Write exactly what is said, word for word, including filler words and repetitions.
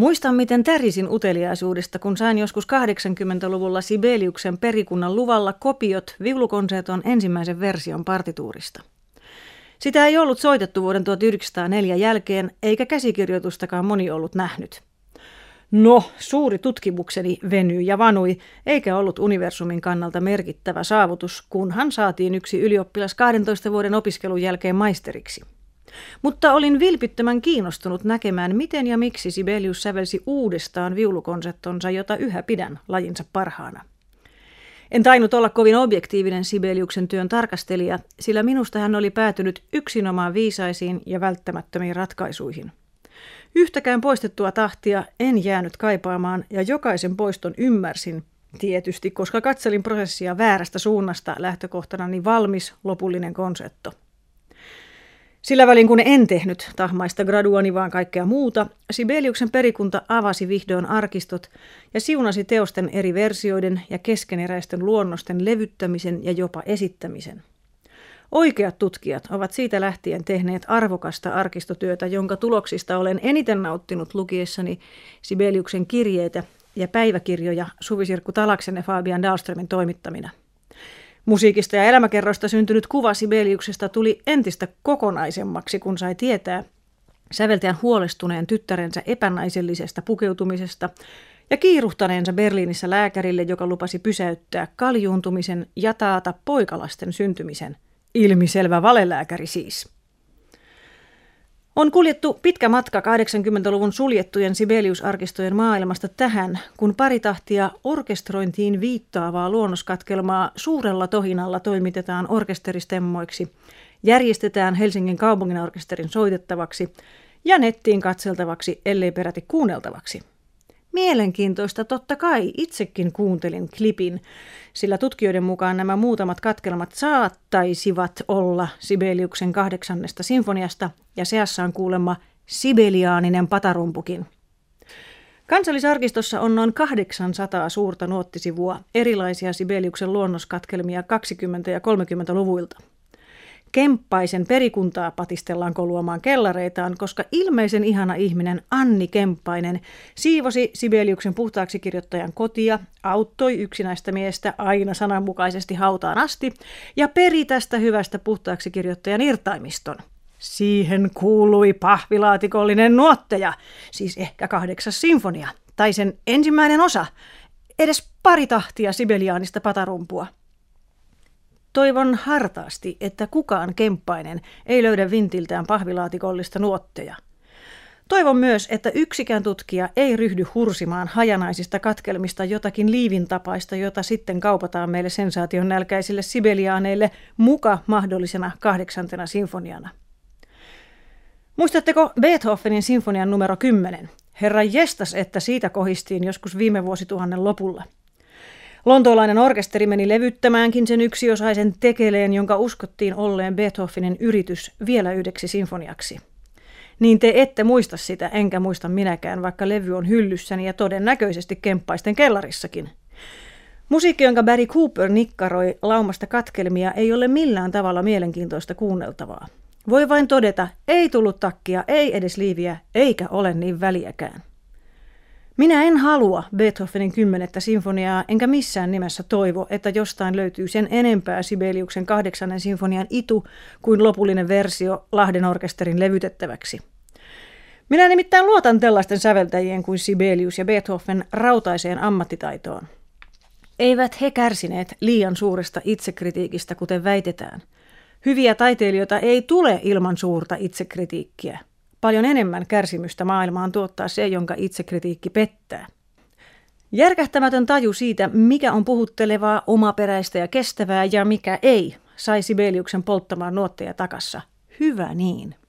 Muistan, miten tärisin uteliaisuudesta, kun sain joskus kahdeksankymmentäluvulla Sibeliuksen perikunnan luvalla kopiot viulukonserton ensimmäisen version partituurista. Sitä ei ollut soitettu vuoden tuhatyhdeksänsataaneljä jälkeen, eikä käsikirjoitustakaan moni ollut nähnyt. No, suuri tutkimukseni venyi ja vanui, eikä ollut universumin kannalta merkittävä saavutus, kunhan saatiin yksi ylioppilas kahdentoista vuoden opiskelun jälkeen maisteriksi. Mutta olin vilpittömän kiinnostunut näkemään, miten ja miksi Sibelius sävelsi uudestaan viulukonserttonsa, jota yhä pidän lajinsa parhaana. En tainnut olla kovin objektiivinen Sibeliuksen työn tarkastelija, sillä minusta hän oli päätynyt yksinomaan viisaisiin ja välttämättömiin ratkaisuihin. Yhtäkään poistettua tahtia en jäänyt kaipaamaan ja jokaisen poiston ymmärsin, tietysti koska katselin prosessia väärästä suunnasta lähtökohtana niin valmis lopullinen konsertto. Sillä välin kun en tehnyt tahmaista graduani vaan kaikkea muuta, Sibeliuksen perikunta avasi vihdoin arkistot ja siunasi teosten eri versioiden ja keskeneräisten luonnosten levyttämisen ja jopa esittämisen. Oikeat tutkijat ovat siitä lähtien tehneet arvokasta arkistotyötä, jonka tuloksista olen eniten nauttinut lukiessani Sibeliuksen kirjeitä ja päiväkirjoja Suvisirkku Talaksen ja Fabian Dahlströmin toimittamina. Musiikista ja elämäkerrosta syntynyt kuva Sibeliuksesta tuli entistä kokonaisemmaksi, kun sai tietää säveltäjän huolestuneen tyttärensä epänaisellisesta pukeutumisesta ja kiiruhtaneensa Berliinissä lääkärille, joka lupasi pysäyttää kaljuuntumisen ja taata poikalasten syntymisen. Ilmiselvä valelääkäri siis. On kuljettu pitkä matka kahdeksankymmentäluvun suljettujen Sibelius-arkistojen maailmasta tähän, kun pari tahtia orkestrointiin viittaavaa luonnoskatkelmaa suurella tohinalla toimitetaan orkesteristemmoiksi, järjestetään Helsingin kaupunginorkesterin soitettavaksi ja nettiin katseltavaksi, ellei peräti kuunneltavaksi. Mielenkiintoista totta kai itsekin kuuntelin klipin, sillä tutkijoiden mukaan nämä muutamat katkelmat saattaisivat olla Sibeliuksen kahdeksannesta sinfoniasta ja seassaan kuulemma sibeliaaninen patarumpukin. Kansallisarkistossa on noin kahdeksansataa suurta nuottisivua, erilaisia Sibeliuksen luonnoskatkelmia kaksikymmentä- ja kolmekymmentäluvuilta. Kemppaisen perikuntaa patistellaan koluamaan kellareitaan, koska ilmeisen ihana ihminen Anni Kemppainen siivosi Sibeliuksen puhtaaksi kirjoittajan kotia, auttoi yksinäistä miestä aina sananmukaisesti hautaan asti ja peri tästä hyvästä puhtaaksi kirjoittajan irtaimiston. Siihen kuului pahvilaatikollinen nuotteja, siis ehkä kahdeksas sinfonia, tai sen ensimmäinen osa, edes pari tahtia sibeliaanista patarumpua. Toivon hartaasti, että kukaan Kemppainen ei löydä vintiltään pahvilaatikollista nuotteja. Toivon myös, että yksikään tutkija ei ryhdy hursimaan hajanaisista katkelmista jotakin liivintapaista, jota sitten kaupataan meille sensaation nälkäisille sibeliaaneille muka mahdollisena kahdeksantena sinfoniana. Muistatteko Beethovenin sinfonian numero kymmenen? Herra jestas, että siitä kohistiin joskus viime vuosituhannen lopulla. Lontoolainen orkesteri meni levyttämäänkin sen yksiosaisen tekeleen, jonka uskottiin olleen Beethovenin yritys vielä yhdeksi sinfoniaksi. Niin te ette muista sitä, enkä muista minäkään, vaikka levy on hyllyssäni ja todennäköisesti Kemppaisten kellarissakin. Musiikki, jonka Barry Cooper nikkaroi laumasta katkelmia, ei ole millään tavalla mielenkiintoista kuunneltavaa. Voi vain todeta, ei tullut takkia, ei edes liiviä, eikä ole niin väliäkään. Minä en halua Beethovenin kymmenettä sinfoniaa, enkä missään nimessä toivo, että jostain löytyy sen enempää Sibeliuksen kahdeksannen sinfonian itu kuin lopullinen versio Lahden orkesterin levytettäväksi. Minä nimittäin luotan tällaisten säveltäjien kuin Sibelius ja Beethoven rautaiseen ammattitaitoon. Eivät he kärsineet liian suuresta itsekritiikistä, kuten väitetään. Hyviä taiteilijoita ei tule ilman suurta itsekritiikkiä. Paljon enemmän kärsimystä maailmaan tuottaa se, jonka itsekritiikki pettää. Järkähtämätön taju siitä, mikä on puhuttelevaa, omaperäistä ja kestävää ja mikä ei, sai Sibeliuksen polttamaan nuotteja takassa. Hyvä niin.